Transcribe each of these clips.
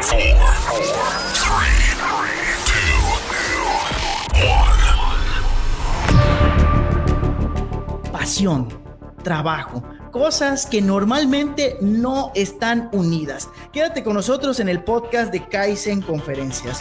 4, 3, 2, 1. Pasión, trabajo, cosas que normalmente no están unidas. Quédate con nosotros en el podcast de Kaizen Conferencias.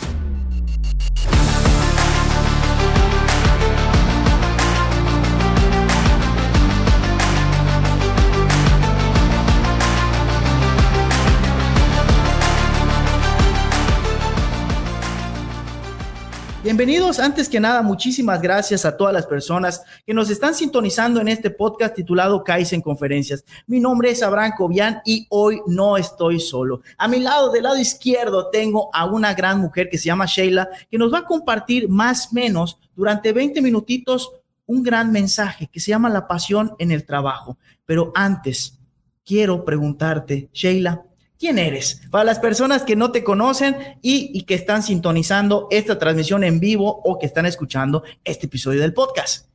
Bienvenidos, antes que nada, muchísimas gracias a todas las personas que nos están sintonizando en este podcast titulado Kaizen Conferencias. Mi nombre es Abraham Cobian y hoy no estoy solo. A mi lado, del lado izquierdo, tengo a una gran mujer que se llama Sheila, que nos va a compartir más o menos durante 20 minutitos un gran mensaje que se llama la pasión en el trabajo. Pero antes, quiero preguntarte, Sheila, ¿quién eres? Para las personas que no te conocen y que están sintonizando esta transmisión en vivo o que están escuchando este episodio del podcast.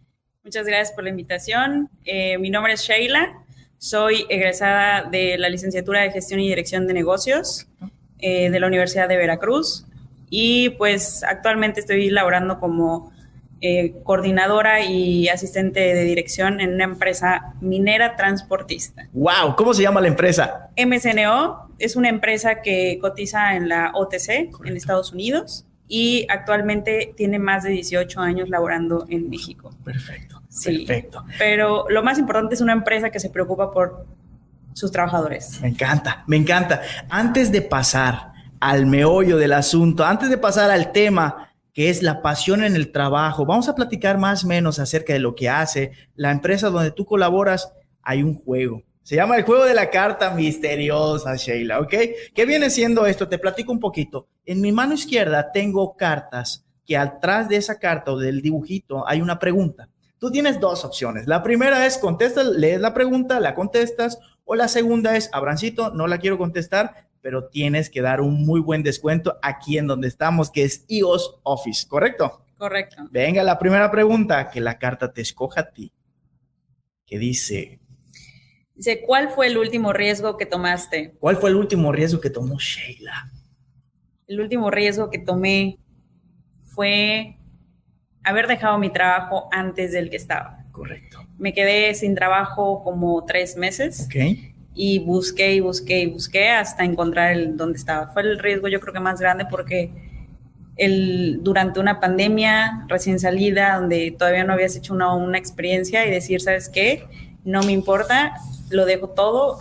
Muchas gracias por la invitación. Mi nombre es Sheila. Soy egresada de la licenciatura de Gestión y Dirección de Negocios de la Universidad de Veracruz. Y pues actualmente estoy laborando como coordinadora y asistente de dirección en una empresa minera transportista. ¡Wow! ¿Cómo se llama la empresa? MCNO es una empresa que cotiza en la OTC. Correcto. En Estados Unidos y actualmente tiene más de 18 años laborando en México. Perfecto, sí, perfecto. Pero lo más importante es una empresa que se preocupa por sus trabajadores. Me encanta, me encanta. Antes de pasar al meollo del asunto, antes de pasar al tema que es la pasión en el trabajo, vamos a platicar más o menos acerca de lo que hace la empresa donde tú colaboras. Hay un juego, se llama el juego de la carta misteriosa, Sheila, ¿ok? ¿Qué viene siendo esto? Te platico un poquito. En mi mano izquierda tengo cartas que atrás de esa carta o del dibujito hay una pregunta. Tú tienes dos opciones. La primera es contestas, lees la pregunta, la contestas, o la segunda es, Abrancito, no la quiero contestar, pero tienes que dar un muy buen descuento aquí en donde estamos, que es EOS Office, ¿correcto? Correcto. Venga, la primera pregunta, que la carta te escoja a ti. ¿Qué dice? Dice, ¿cuál fue el último riesgo que tomaste? ¿Cuál fue el último riesgo que tomó Sheila? El último riesgo que tomé fue haber dejado mi trabajo antes del que estaba. Correcto. Me quedé sin trabajo como 3 meses. Ok. Y busqué hasta encontrar el donde estaba. Fue el riesgo, yo creo que más grande, porque durante una pandemia recién salida, donde todavía no habías hecho una experiencia, y decir, ¿sabes qué? No me importa, lo dejo todo,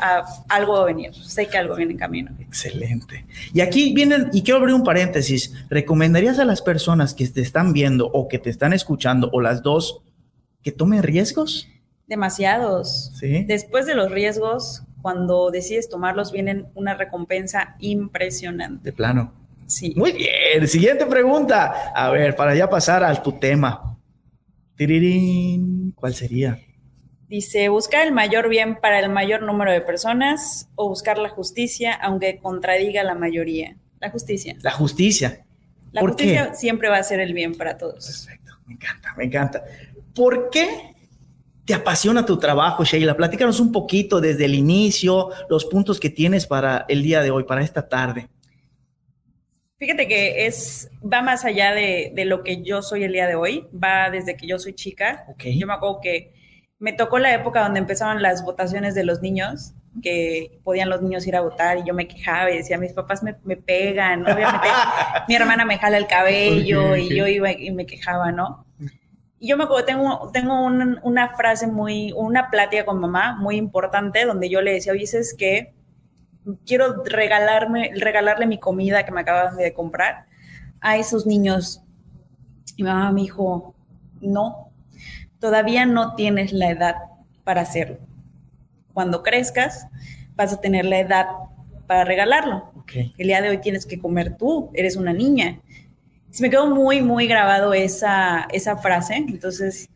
algo va a venir. Sé que algo viene en camino. Excelente. Y aquí vienen, y quiero abrir un paréntesis. ¿Recomendarías a las personas que te están viendo o que te están escuchando, o las dos, que tomen riesgos? Demasiados. ¿Sí? Después de los riesgos, cuando decides tomarlos, vienen una recompensa impresionante. De plano. Sí. Muy bien. Siguiente pregunta. A ver, para ya pasar a tu tema. Tirirín. ¿Cuál sería? Dice, buscar el mayor bien para el mayor número de personas o buscar la justicia, aunque contradiga la mayoría. La justicia. La justicia. La justicia ¿qué? Siempre va a ser el bien para todos. Perfecto. Me encanta, me encanta. ¿Por qué te apasiona tu trabajo, Sheila? Platícanos un poquito desde el inicio, los puntos que tienes para el día de hoy, para esta tarde. Fíjate que va más allá de lo que yo soy el día de hoy, va desde que yo soy chica. Okay. Yo me acuerdo que me tocó la época donde empezaban las votaciones de los niños, que podían los niños ir a votar, y yo me quejaba y decía, mis papás me pegan, obviamente mi hermana me jala el cabello, okay, y yo iba y me quejaba, ¿no? Yo me acuerdo, tengo una frase una plática con mamá muy importante, donde yo le decía, oye, es que quiero regalarle mi comida que me acaban de comprar a esos niños. Y mamá me dijo, no, todavía no tienes la edad para hacerlo. Cuando crezcas, vas a tener la edad para regalarlo. Okay. El día de hoy tienes que comer tú, eres una niña. Se me quedó muy, muy grabado esa frase. Entonces,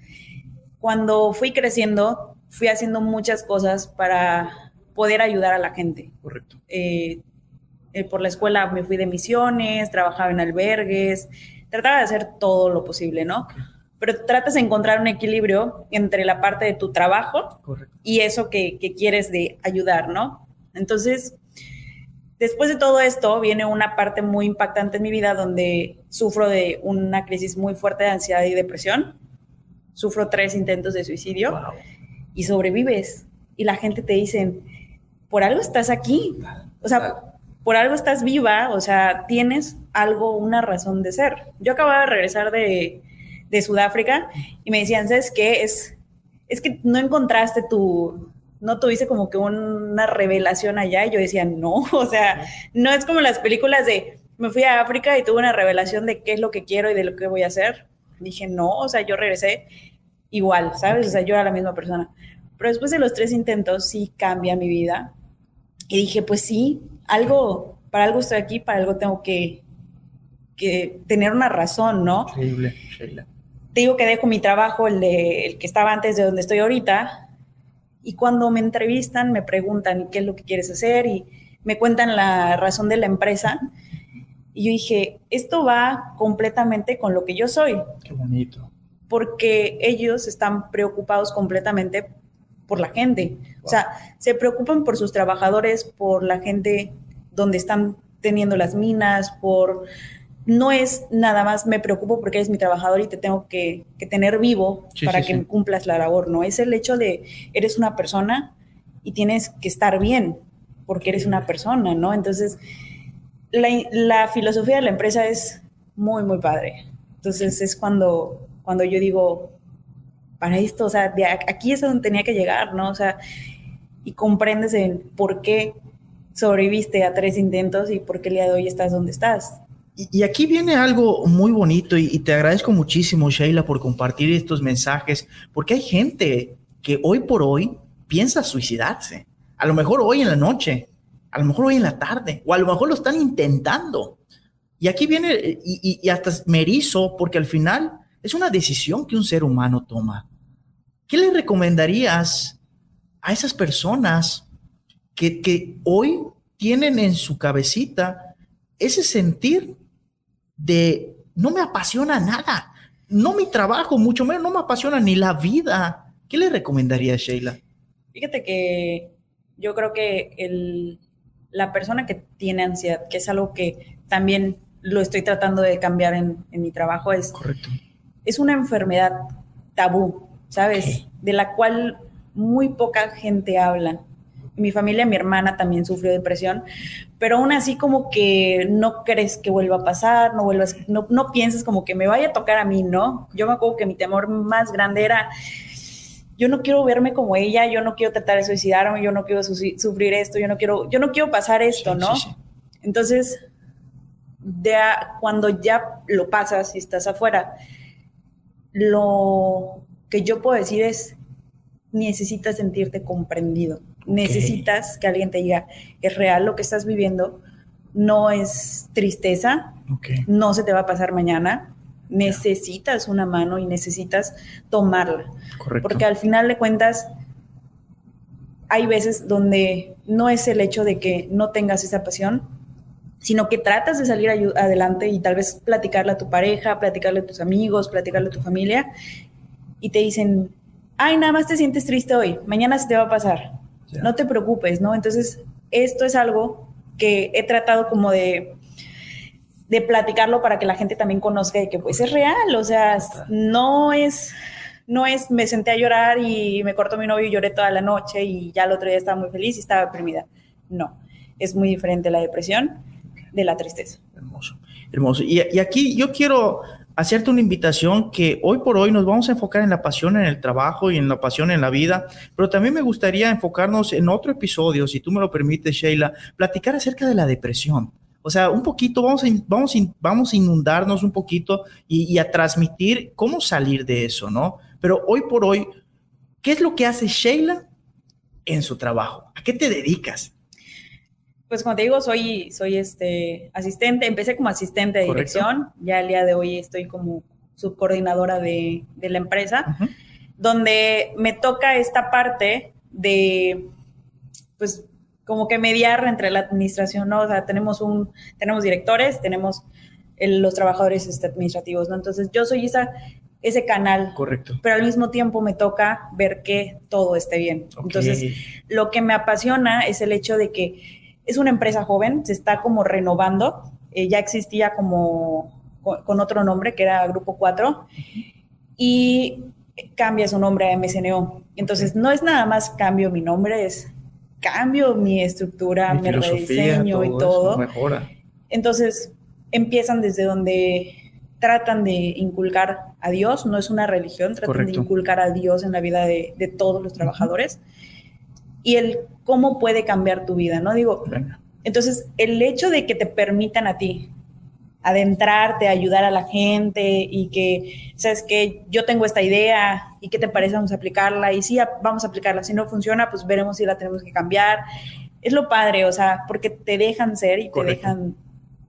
cuando fui creciendo, fui haciendo muchas cosas para poder ayudar a la gente. Correcto. Por la escuela me fui de misiones, trabajaba en albergues, trataba de hacer todo lo posible, ¿no? Okay. Pero tratas de encontrar un equilibrio entre la parte de tu trabajo. Correcto. Y eso que quieres de ayudar, ¿no? Entonces, Después de todo esto viene una parte muy impactante en mi vida donde sufro de una crisis muy fuerte de ansiedad y depresión. Sufro 3 intentos de suicidio. Wow. Y sobrevives. Y la gente te dice, por algo estás aquí. O sea, por algo estás viva. O sea, tienes algo, una razón de ser. Yo acababa de regresar de Sudáfrica y me decían, ¿sabes qué? Es que no encontraste no tuviste como que una revelación allá. Y yo decía, no, o sea, no es como las películas de me fui a África y tuve una revelación de qué es lo que quiero y de lo que voy a hacer. Dije, no, o sea, yo regresé igual, ¿sabes? Okay. O sea, yo era la misma persona. Pero después de los 3 intentos sí cambia mi vida. Y dije, pues sí, algo, para algo estoy aquí, para algo tengo que tener una razón, ¿no? Increíble, Sheila. Te digo que dejo mi trabajo, el que estaba antes de donde estoy ahorita. Y cuando me entrevistan, me preguntan qué es lo que quieres hacer y me cuentan la razón de la empresa. Y yo dije, esto va completamente con lo que yo soy. Qué bonito. Porque ellos están preocupados completamente por la gente. Wow. O sea, se preocupan por sus trabajadores, por la gente donde están teniendo las minas, No es nada más me preocupo porque eres mi trabajador y te tengo que tener vivo para que cumplas la labor, ¿no? Es el hecho de eres una persona y tienes que estar bien porque eres una persona, ¿no? Entonces, la filosofía de la empresa es muy, muy padre. Entonces, es cuando yo digo, para esto, o sea, aquí es a donde tenía que llegar, ¿no? O sea, y comprendes el por qué sobreviviste a 3 intentos y por qué el día de hoy estás donde estás. Y aquí viene algo muy bonito y te agradezco muchísimo, Sheila, por compartir estos mensajes, porque hay gente que hoy por hoy piensa suicidarse, a lo mejor hoy en la noche, a lo mejor hoy en la tarde, o a lo mejor lo están intentando. Y aquí viene, y hasta me erizo, porque al final es una decisión que un ser humano toma. ¿Qué le recomendarías a esas personas que hoy tienen en su cabecita ese sentir de no me apasiona nada, no mi trabajo, mucho menos no me apasiona ni la vida? ¿Qué le recomendarías, Sheila? Fíjate que yo creo que la persona que tiene ansiedad, que es algo que también lo estoy tratando de cambiar en mi trabajo, es, correcto, es una enfermedad tabú, ¿sabes? Okay. De la cual muy poca gente habla. Mi familia, mi hermana también sufrió depresión, pero aún así como que no crees que vuelva a pasar, no piensas como que me vaya a tocar a mí, ¿no? Yo me acuerdo que mi temor más grande era, yo no quiero verme como ella, yo no quiero tratar de suicidarme, yo no quiero sufrir esto, yo no quiero pasar esto, ¿no? Sí. Entonces, cuando ya lo pasas y estás afuera, lo que yo puedo decir es, necesitas sentirte comprendido. Necesitas que alguien te diga, es real lo que estás viviendo, no es tristeza, no se te va a pasar mañana, necesitas una mano y necesitas tomarla. Correcto. Porque al final de cuentas, hay veces donde no es el hecho de que no tengas esa pasión, sino que tratas de salir adelante y tal vez platicarle a tu pareja, platicarle a tus amigos, platicarle a tu familia, y te dicen, ay, nada más te sientes triste hoy, mañana se te va a pasar. Yeah. No te preocupes, ¿no? Entonces, esto es algo que he tratado como de platicarlo para que la gente también conozca de que pues es real, o sea, no es me senté a llorar y me cortó mi novio y lloré toda la noche y ya el otro día estaba muy feliz y estaba deprimida. No, es muy diferente la depresión de la tristeza. Hermoso, hermoso. Y aquí yo quiero hacerte una invitación que hoy por hoy nos vamos a enfocar en la pasión en el trabajo y en la pasión en la vida, pero también me gustaría enfocarnos en otro episodio, si tú me lo permites, Sheila, platicar acerca de la depresión. O sea, un poquito, vamos a inundarnos un poquito y a transmitir cómo salir de eso, ¿no? Pero hoy por hoy, ¿qué es lo que hace Sheila en su trabajo? ¿A qué te dedicas? Pues como te digo, soy asistente, empecé como asistente de dirección, ya el día de hoy estoy como subcoordinadora de la empresa, uh-huh, donde me toca esta parte de, pues, como que mediar entre la administración, ¿no? O sea, tenemos directores, tenemos los trabajadores administrativos, ¿no? Entonces, yo soy ese canal. Correcto. Pero al mismo tiempo me toca ver que todo esté bien. Okay. Entonces, lo que me apasiona es el hecho de que Es una empresa joven, se está como renovando. Ya existía como con otro nombre, que era Grupo 4, y cambia su nombre a MCNO. Entonces, no es nada más cambio mi nombre, es cambio mi estructura, mi rediseño y todo. Mejora. Entonces, empiezan desde donde tratan de inculcar a Dios, no es una religión, tratan Correcto. De inculcar a Dios en la vida de todos los trabajadores. Y el cómo puede cambiar tu vida, ¿no? Digo, Venga. Entonces, el hecho de que te permitan a ti adentrarte, ayudar a la gente y que, ¿sabes qué? Yo tengo esta idea y ¿qué te parece? Vamos a aplicarla y sí, vamos a aplicarla. Si no funciona, pues veremos si la tenemos que cambiar. Es lo padre, o sea, porque te dejan ser y Correcto. Te dejan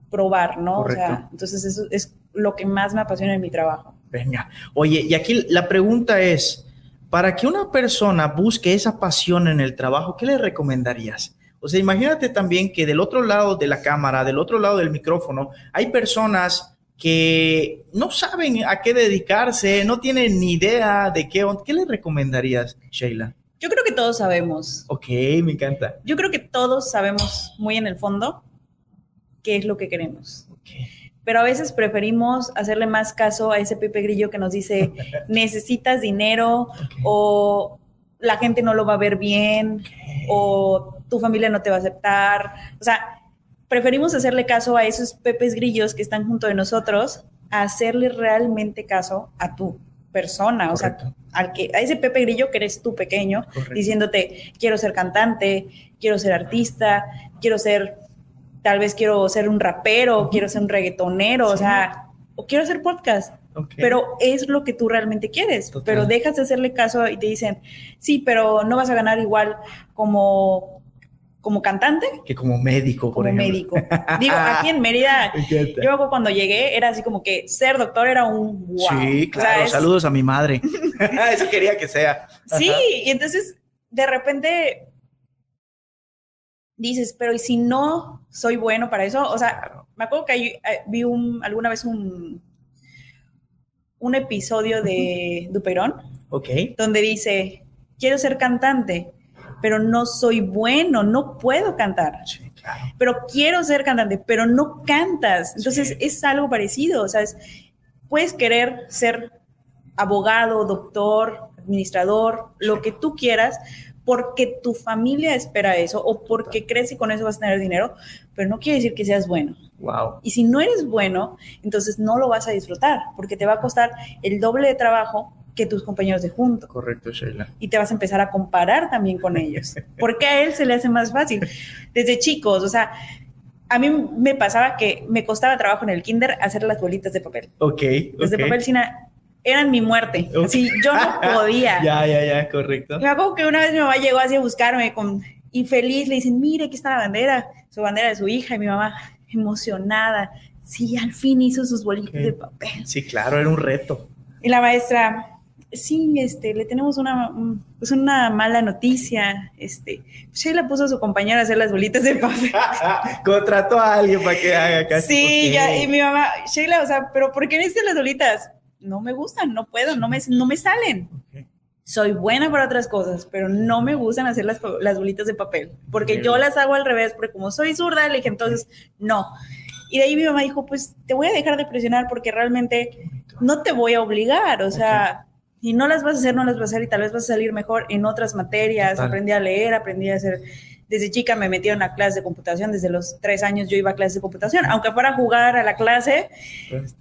probar, ¿no? Correcto. O sea, entonces eso es lo que más me apasiona en mi trabajo. Venga. Oye, y aquí la pregunta es, para que una persona busque esa pasión en el trabajo, ¿qué le recomendarías? O sea, imagínate también que del otro lado de la cámara, del otro lado del micrófono, hay personas que no saben a qué dedicarse, no tienen ni idea de qué. ¿Qué les recomendarías, Sheila? Yo creo que todos sabemos. Ok, me encanta. Yo creo que todos sabemos muy en el fondo qué es lo que queremos. Okay. Pero a veces preferimos hacerle más caso a ese Pepe Grillo que nos dice, necesitas dinero, okay. o la gente no lo va a ver bien, okay. o tu familia no te va a aceptar. O sea, preferimos hacerle caso a esos pepes grillos que están junto de nosotros, a hacerle realmente caso a tu persona, Correcto. O sea, a ese pepe grillo que eres tú pequeño, Correcto. Diciéndote, quiero ser cantante, quiero ser artista, tal vez quiero ser un rapero, uh-huh. quiero ser un reggaetonero, sí. o sea, o quiero hacer podcast. Okay. Pero es lo que tú realmente quieres, Total. Pero dejas de hacerle caso y te dicen, sí, pero no vas a ganar igual como cantante que como médico, por ejemplo. Digo, aquí en Mérida, yo cuando llegué era así como que ser doctor era un wow. Sí, claro, o sea, saludos a mi madre. Eso quería que sea. Sí, Ajá. y entonces de repente dices, pero ¿y si no soy bueno para eso? O sea, claro. me acuerdo que vi alguna vez un episodio de uh-huh. Duperón, okay. donde dice, quiero ser cantante, pero no soy bueno, no puedo cantar. Sí, claro. Pero quiero ser cantante, pero no cantas. Entonces sí. es algo parecido, ¿sabes? Puedes querer ser abogado, doctor, administrador, sí. lo que tú quieras, porque tu familia espera eso o porque crees que con eso vas a tener dinero, pero no quiere decir que seas bueno. Wow. Y si no eres bueno, entonces no lo vas a disfrutar, porque te va a costar el doble de trabajo que tus compañeros de junto. Correcto, Sheila. Y te vas a empezar a comparar también con ellos, porque a él se le hace más fácil. Desde chicos, o sea, a mí me pasaba que me costaba trabajo en el kinder hacer las bolitas de papel. Ok. Las de papel eran mi muerte. Okay. Así, yo no podía. Ya, correcto. Me acuerdo que una vez mi mamá llegó así a buscarme y feliz, le dicen, mire, aquí está la bandera, su bandera de su hija, y mi mamá emocionada. Sí, al fin hizo sus bolitas okay. de papel. Sí, claro, era un reto. Y la maestra, sí, le tenemos una mala noticia. Sheila puso a su compañera a hacer las bolitas de papel. Contrató a alguien para que haga casi. Sí, ya, y mi mamá, Sheila, o sea, ¿pero por qué no hiciste las bolitas? No me gustan, no puedo, no me salen. Okay. Soy buena para otras cosas, pero no me gustan hacer las bolitas de papel, porque yo las hago al revés, porque como soy zurda, le dije, entonces, no. Y de ahí mi mamá dijo, pues, te voy a dejar de presionar porque realmente no te voy a obligar, o sea, okay. y no las vas a hacer, y tal vez vas a salir mejor en otras materias. Total. Aprendí a leer, aprendí a hacer... Desde chica me metieron a clases de computación, desde los 3 años yo iba a clases de computación, aunque fuera a jugar a la clase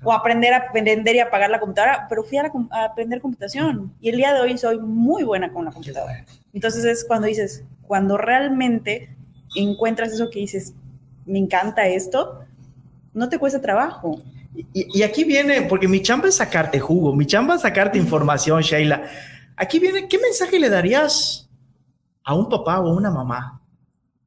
o aprender y apagar la computadora, pero fui a aprender computación y el día de hoy soy muy buena con la computadora. Entonces es cuando realmente encuentras eso que dices, me encanta esto, no te cuesta trabajo. Y aquí viene, porque mi chamba es sacarte jugo, mi chamba es sacarte información, Sheila. Aquí viene, ¿qué mensaje le darías a un papá o a una mamá?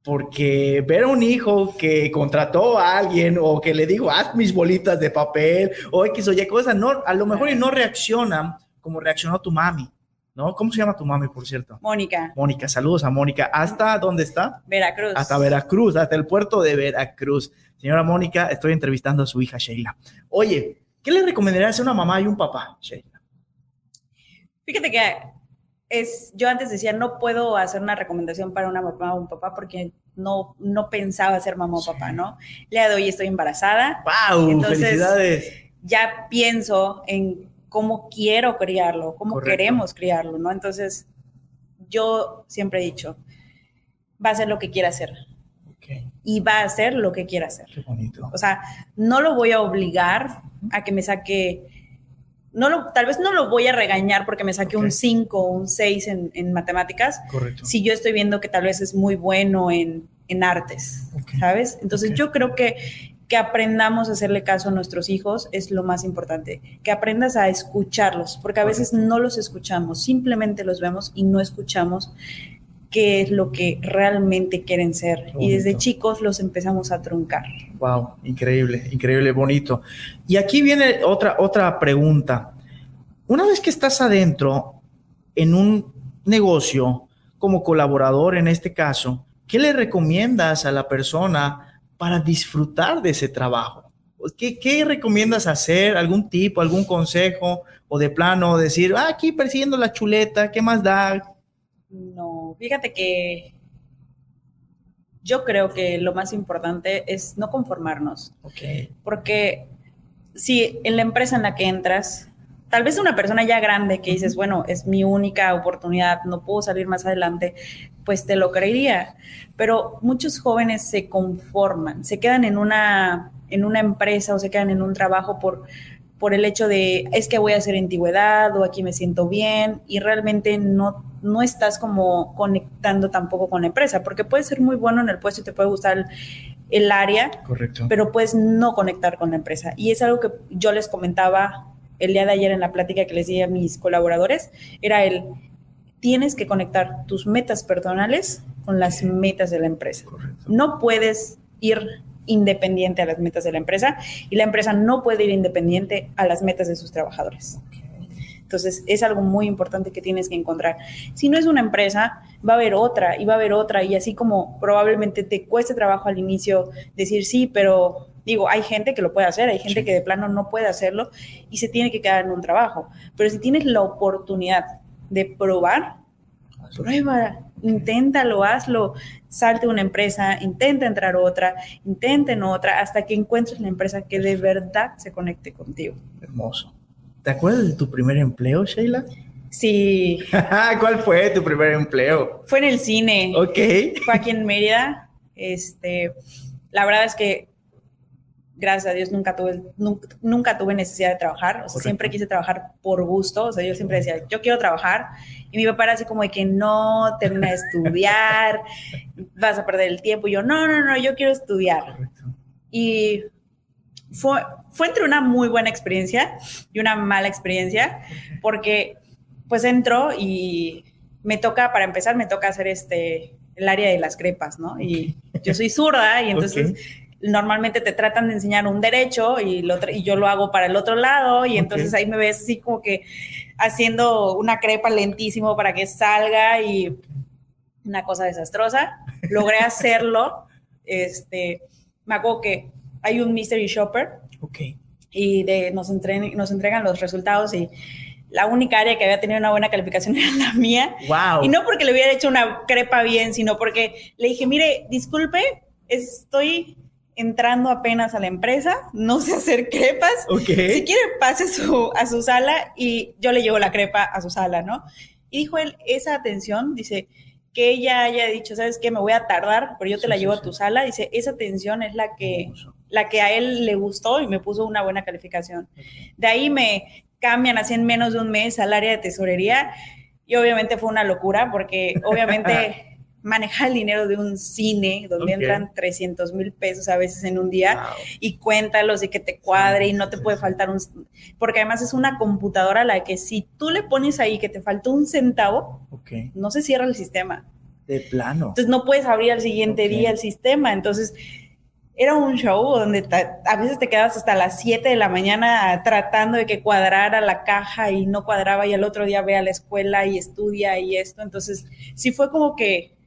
Porque ver a un hijo que contrató a alguien o que le digo, haz mis bolitas de papel o X o Y cosas, no, a lo mejor y no reaccionan como reaccionó tu mami, ¿no? ¿Cómo se llama tu mami, por cierto? Mónica. Mónica, saludos a Mónica. ¿Hasta dónde está? Veracruz. Hasta Veracruz, hasta el puerto de Veracruz. Señora Mónica, estoy entrevistando a su hija Sheila. Oye, ¿qué le recomendarías a una mamá y un papá, Sheila? Fíjate que... yo antes decía, no puedo hacer una recomendación para una mamá o un papá porque no pensaba ser mamá o papá, ¿no? Le doy, estoy embarazada. ¡Wow! Entonces, ¡felicidades! Ya pienso en cómo quiero criarlo, cómo Correcto. Queremos criarlo, ¿no? Entonces, yo siempre he dicho, va a hacer lo que quiera hacer. Okay. Y va a hacer lo que quiera hacer. Qué bonito. O sea, no lo voy a obligar a que me saque, tal vez no lo voy a regañar porque me saque okay. un 5 o un 6 en matemáticas. Correcto. Si yo estoy viendo que tal vez es muy bueno en artes, okay. ¿sabes? Entonces, okay. yo creo que aprendamos a hacerle caso a nuestros hijos es lo más importante, que aprendas a escucharlos, porque a veces no los escuchamos, simplemente los vemos y no escuchamos qué es lo que realmente quieren ser. Y desde chicos los empezamos a truncar. Wow, increíble, increíble, bonito. Y aquí viene otra pregunta. Una vez que estás adentro en un negocio, como colaborador en este caso, ¿qué le recomiendas a la persona para disfrutar de ese trabajo? ¿Qué recomiendas hacer? ¿Algún tip, algún consejo? ¿O de plano decir, aquí persiguiendo la chuleta, qué más da? No, fíjate que yo creo que lo más importante es no conformarnos. Okay. Porque si en la empresa en la que entras, tal vez una persona ya grande que dices, bueno, es mi única oportunidad, no puedo salir más adelante, pues te lo creería, pero muchos jóvenes se conforman, se quedan en una empresa o se quedan en un trabajo por el hecho de, es que voy a hacer antigüedad o aquí me siento bien, y realmente no estás como conectando tampoco con la empresa, porque puedes ser muy bueno en el puesto y te puede gustar el área, Correcto. Pero puedes no conectar con la empresa, y es algo que yo les comentaba el día de ayer en la plática que les di a mis colaboradores, era tienes que conectar tus metas personales con las metas de la empresa. Correcto. No puedes ir independiente a las metas de la empresa y la empresa no puede ir independiente a las metas de sus trabajadores. Okay. Entonces, es algo muy importante que tienes que encontrar. Si no es una empresa, va a haber otra y va a haber otra, y así como probablemente te cueste trabajo al inicio decir sí, pero digo, hay gente que lo puede hacer, hay gente sí. que de plano no puede hacerlo y se tiene que quedar en un trabajo. Pero si tienes la oportunidad de probar, prueba, inténtalo, hazlo, salte una empresa, intenta entrar otra, intenta en otra, hasta que encuentres la empresa que de verdad se conecte contigo. Hermoso. ¿Te acuerdas de tu primer empleo, Sheila? Sí. ¿Cuál fue tu primer empleo? Fue en el cine. Ok. Fue aquí en Mérida. La verdad es que, gracias a Dios, nunca tuve necesidad de trabajar. O sea, Correcto. Siempre quise trabajar por gusto. O sea, yo siempre decía, yo quiero trabajar. Y mi papá era así como de que no, termina de estudiar, vas a perder el tiempo. Y yo, no, yo quiero estudiar. Correcto. Y fue entre una muy buena experiencia y una mala experiencia, porque pues entro y para empezar me toca hacer el área de las crepas, ¿no? Y yo soy zurda y entonces... Okay. Normalmente te tratan de enseñar un derecho y yo lo hago para el otro lado, y entonces ahí me ves así como que haciendo una crepa lentísimo para que salga, y una cosa desastrosa. Logré hacerlo. Me acuerdo que hay un mystery shopper y nos entregan los resultados, y la única área que había tenido una buena calificación era la mía. Wow. Y no porque le hubiera hecho una crepa bien, sino porque le dije, mire, disculpe, estoy entrando apenas a la empresa, no sé hacer crepas. Okay. Si quiere, pase a su sala, y yo le llevo la crepa a su sala, ¿no? Y dijo él, esa atención, dice, que ella haya dicho, ¿sabes qué? Me voy a tardar, pero yo te la llevo a tu sala. Dice, esa atención es la que a él le gustó y me puso una buena calificación. De ahí me cambian así en menos de un mes al área de tesorería, y obviamente fue una locura, porque obviamente... manejar el dinero de un cine donde entran 300,000 pesos a veces en un día, y cuéntalos y que te cuadre, y no te puede faltar porque además es una computadora la que, si tú le pones ahí que te faltó un centavo, no se cierra el sistema. De plano. Entonces no puedes abrir al siguiente día el sistema. Entonces era un show donde a veces te quedabas hasta las 7 de la mañana tratando de que cuadrara la caja y no cuadraba, y al otro día ve a la escuela y estudia y esto. Entonces sí fue como con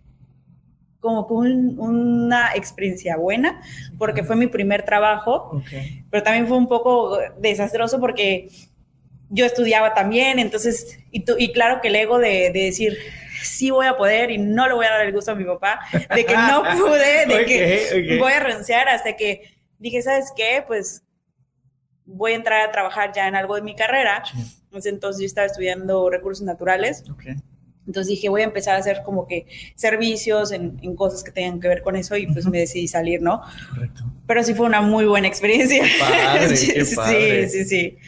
una experiencia buena, porque fue mi primer trabajo, pero también fue un poco desastroso porque yo estudiaba también, entonces, y claro que el ego de decir, sí voy a poder y no le voy a dar el gusto a mi papá, de que no pude, de que voy a renunciar, hasta que dije, ¿sabes qué? Pues voy a entrar a trabajar ya en algo de mi carrera. Sí. Entonces yo estaba estudiando recursos naturales. Okay. Entonces dije, voy a empezar a hacer como que servicios en cosas que tengan que ver con eso, y pues me decidí salir, ¿no? Correcto. Pero sí fue una muy buena experiencia. Padre, qué padre. Sí, sí, sí.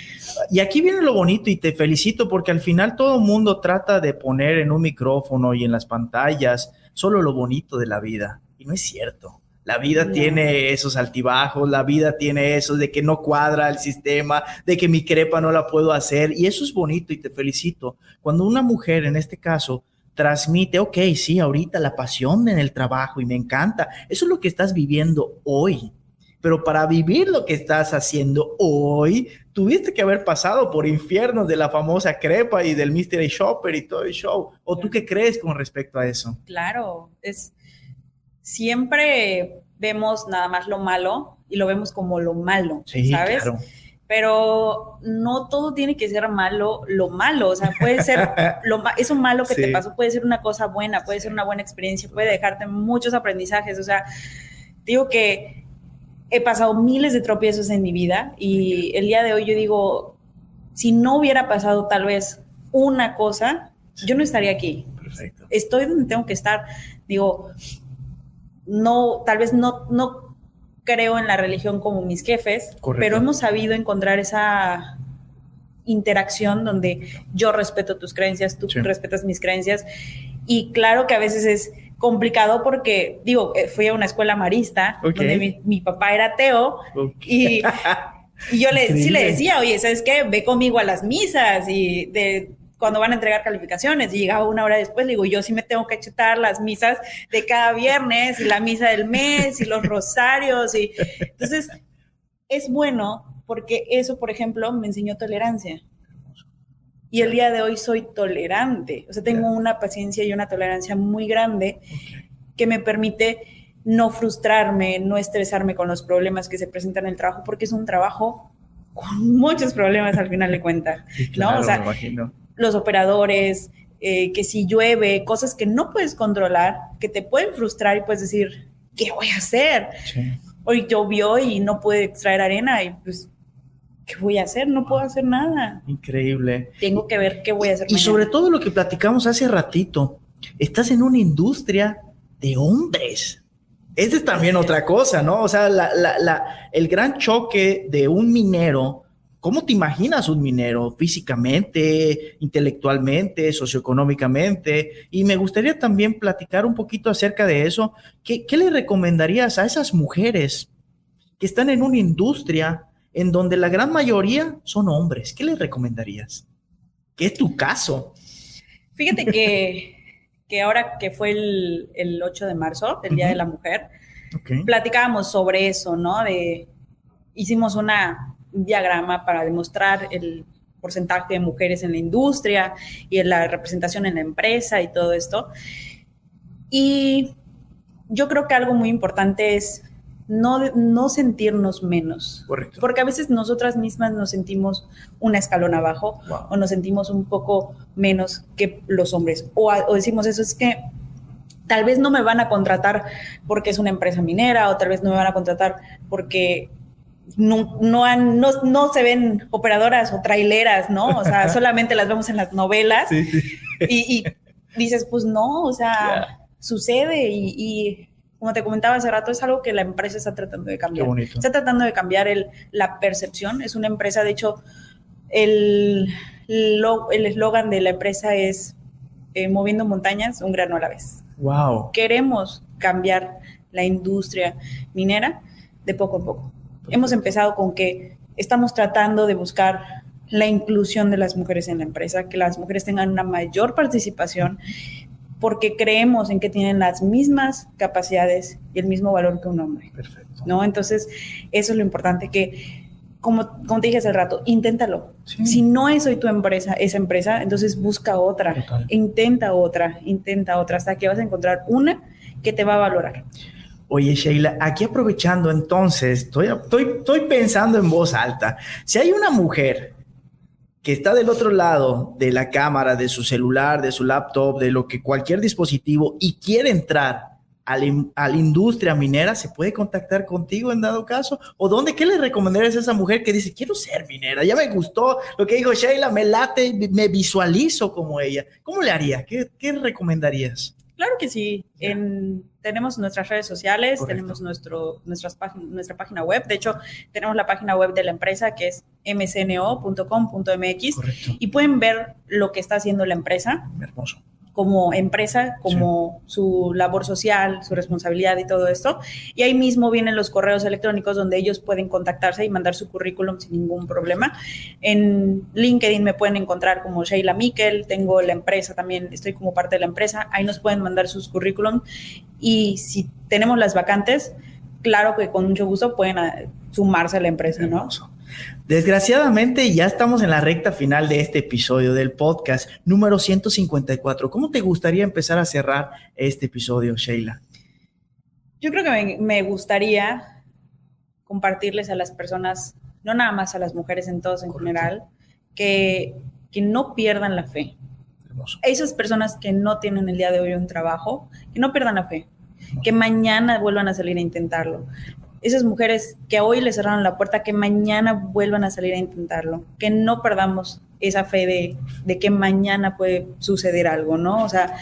Y aquí viene lo bonito, y te felicito, porque al final todo mundo trata de poner en un micrófono y en las pantallas solo lo bonito de la vida, y no es cierto. La vida tiene esos altibajos, la vida tiene esos de que no cuadra el sistema, de que mi crepa no la puedo hacer, y eso es bonito, y te felicito. Cuando una mujer, en este caso, transmite, ok, sí, ahorita la pasión en el trabajo y me encanta, eso es lo que estás viviendo hoy, pero para vivir lo que estás haciendo hoy, tuviste que haber pasado por infiernos de la famosa crepa y del mystery shopper y todo el show, ¿o tú qué crees con respecto a eso? Claro, es... Siempre vemos nada más lo malo y lo vemos como lo malo, sí, ¿sabes? Claro. Pero no todo tiene que ser malo, lo malo. O sea, puede ser eso malo que te pasó, puede ser una cosa buena, puede ser una buena experiencia, puede dejarte muchos aprendizajes. O sea, digo que he pasado miles de tropiezos en mi vida, y el día de hoy yo digo, si no hubiera pasado tal vez una cosa, yo no estaría aquí. Perfecto. Estoy donde tengo que estar. Digo... No, tal vez no creo en la religión como mis jefes, correcto, pero hemos sabido encontrar esa interacción donde yo respeto tus creencias, tú respetas mis creencias, y claro que a veces es complicado porque, digo, fui a una escuela marista, donde mi papá era ateo, y yo le decía, oye, ¿sabes qué? Ve conmigo a las misas y cuando van a entregar calificaciones, y llegaba una hora después, le digo, yo sí me tengo que chutar las misas de cada viernes, y la misa del mes, y los rosarios, y entonces es bueno, porque eso, por ejemplo, me enseñó tolerancia, y el día de hoy soy tolerante, o sea, tengo una paciencia y una tolerancia muy grande, que me permite no frustrarme, no estresarme con los problemas que se presentan en el trabajo, porque es un trabajo con muchos problemas al final de cuentas, sí, claro, ¿no? O sea, me imagino. Los operadores, que si llueve, cosas que no puedes controlar, que te pueden frustrar y puedes decir, ¿qué voy a hacer? Sí. Hoy llovió y no pude extraer arena y pues, ¿qué voy a hacer? No puedo hacer nada. Increíble. Tengo que ver qué voy a hacer. Y mañana. Sobre todo lo que platicamos hace ratito, estás en una industria de hombres. Esta es también otra cosa, ¿no? O sea, el gran choque de un minero. ¿Cómo te imaginas un minero físicamente, intelectualmente, socioeconómicamente? Y me gustaría también platicar un poquito acerca de eso. ¿Qué le recomendarías a esas mujeres que están en una industria en donde la gran mayoría son hombres? ¿Qué les recomendarías? ¿Qué es tu caso? Fíjate que ahora que fue el 8 de marzo, el Día de la Mujer, platicábamos sobre eso, ¿no? Hicimos un diagrama para demostrar el porcentaje de mujeres en la industria y en la representación en la empresa y todo esto. Y yo creo que algo muy importante es no sentirnos menos. Correcto. Porque a veces nosotras mismas nos sentimos un escalón abajo, o nos sentimos un poco menos que los hombres. O decimos, eso es que tal vez no me van a contratar porque es una empresa minera, o tal vez no me van a contratar porque... No se ven operadoras o traileras, ¿no? O sea, solamente las vemos en las novelas. Sí, sí. Y dices, pues no, o sea, sucede. Y como te comentaba hace rato, es algo que la empresa está tratando de cambiar. Qué bonito. Está tratando de cambiar la percepción. Es una empresa, de hecho, el eslogan de la empresa es moviendo montañas un grano a la vez. Wow. Queremos cambiar la industria minera de poco a poco. Hemos empezado con que estamos tratando de buscar la inclusión de las mujeres en la empresa, que las mujeres tengan una mayor participación, porque creemos en que tienen las mismas capacidades y el mismo valor que un hombre. Perfecto. ¿No? Entonces, eso es lo importante, que, como te dije hace rato, inténtalo. Sí. Si no es hoy tu empresa, esa empresa, entonces busca otra, intenta otra, hasta que vas a encontrar una que te va a valorar. Oye, Sheila, aquí aprovechando entonces, estoy pensando en voz alta. Si hay una mujer que está del otro lado de la cámara, de su celular, de su laptop, de lo que cualquier dispositivo, y quiere entrar a la industria minera, se puede contactar contigo en dado caso? ¿O dónde? ¿Qué le recomendarías a esa mujer que dice, quiero ser minera, ya me gustó lo que dijo Sheila, me late, me visualizo como ella? ¿Cómo le harías? ¿Qué recomendarías? Claro que sí. Yeah. Tenemos nuestras redes sociales, correcto, tenemos nuestra página web. De hecho, tenemos la página web de la empresa, que es mcno.com.mx, correcto, y pueden ver lo que está haciendo la empresa. Hermoso. Como empresa, como sí, su labor social, su responsabilidad y todo esto. Y ahí mismo vienen los correos electrónicos donde ellos pueden contactarse y mandar su currículum sin ningún problema. En LinkedIn me pueden encontrar como Sheila Mikel, tengo la empresa también, estoy como parte de la empresa. Ahí nos pueden mandar sus currículum y si tenemos las vacantes, claro que con mucho gusto pueden sumarse a la empresa, ¿no? Desgraciadamente ya estamos en la recta final de este episodio del podcast número 154. ¿Cómo te gustaría empezar a cerrar este episodio, Sheila? Yo creo que me gustaría compartirles a las personas, no nada más a las mujeres, en todos en general, que no pierdan la fe. Hermoso. Esas personas que no tienen el día de hoy un trabajo, que no pierdan la fe, hermoso, que mañana vuelvan a salir a intentarlo. Esas mujeres que hoy le cerraron la puerta, que mañana vuelvan a salir a intentarlo, que no perdamos esa fe de que mañana puede suceder algo, ¿no? O sea,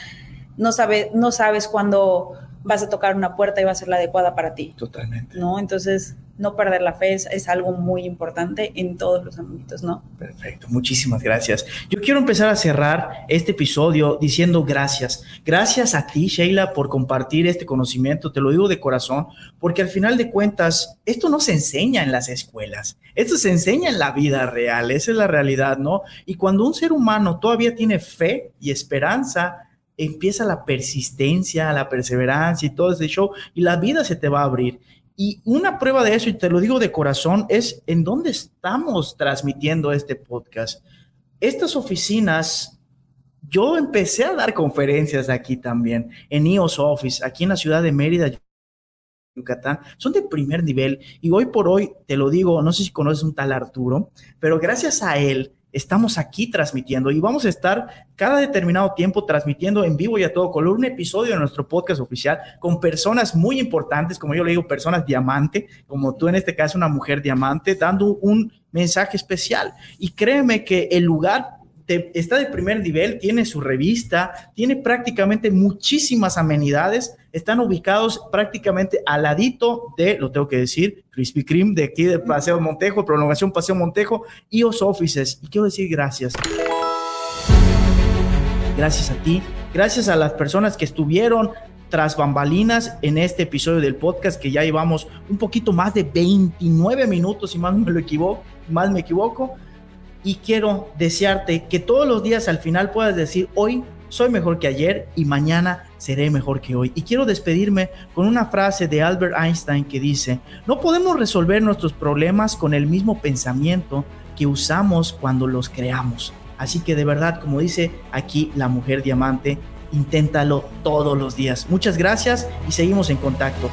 no sabes cuándo vas a tocar una puerta y va a ser la adecuada para ti. Totalmente. ¿No? Entonces, no perder la fe es algo muy importante en todos los ámbitos, ¿no? Perfecto, muchísimas gracias. Yo quiero empezar a cerrar este episodio diciendo gracias. Gracias a ti, Sheila, por compartir este conocimiento, te lo digo de corazón, porque al final de cuentas, esto no se enseña en las escuelas, esto se enseña en la vida real, esa es la realidad, ¿no? Y cuando un ser humano todavía tiene fe y esperanza, empieza la persistencia, la perseverancia y todo ese show, y la vida se te va a abrir. Y una prueba de eso, y te lo digo de corazón, es en dónde estamos transmitiendo este podcast. Estas oficinas, yo empecé a dar conferencias aquí también, en EOS Office, aquí en la ciudad de Mérida, Yucatán, son de primer nivel. Y hoy por hoy, te lo digo, no sé si conoces un tal Arturo, pero gracias a él, estamos aquí transmitiendo y vamos a estar cada determinado tiempo transmitiendo en vivo y a todo color un episodio de nuestro podcast oficial con personas muy importantes, como yo le digo, personas diamante, como tú en este caso, una mujer diamante, dando un mensaje especial. Y créeme que el lugar está de primer nivel, tiene su revista, tiene prácticamente muchísimas amenidades, están ubicados prácticamente al ladito de, lo tengo que decir, Crispy Cream, de aquí de Paseo Montejo, prolongación Paseo Montejo, EOS Offices, y quiero decir gracias. Gracias a ti, gracias a las personas que estuvieron tras bambalinas en este episodio del podcast, que ya llevamos un poquito más de 29 minutos, si más me equivoco, y quiero desearte que todos los días al final puedas decir, hoy soy mejor que ayer y mañana seré mejor que hoy. Y quiero despedirme con una frase de Albert Einstein que dice, no podemos resolver nuestros problemas con el mismo pensamiento que usamos cuando los creamos. Así que de verdad, como dice aquí la mujer diamante, inténtalo todos los días. Muchas gracias y seguimos en contacto.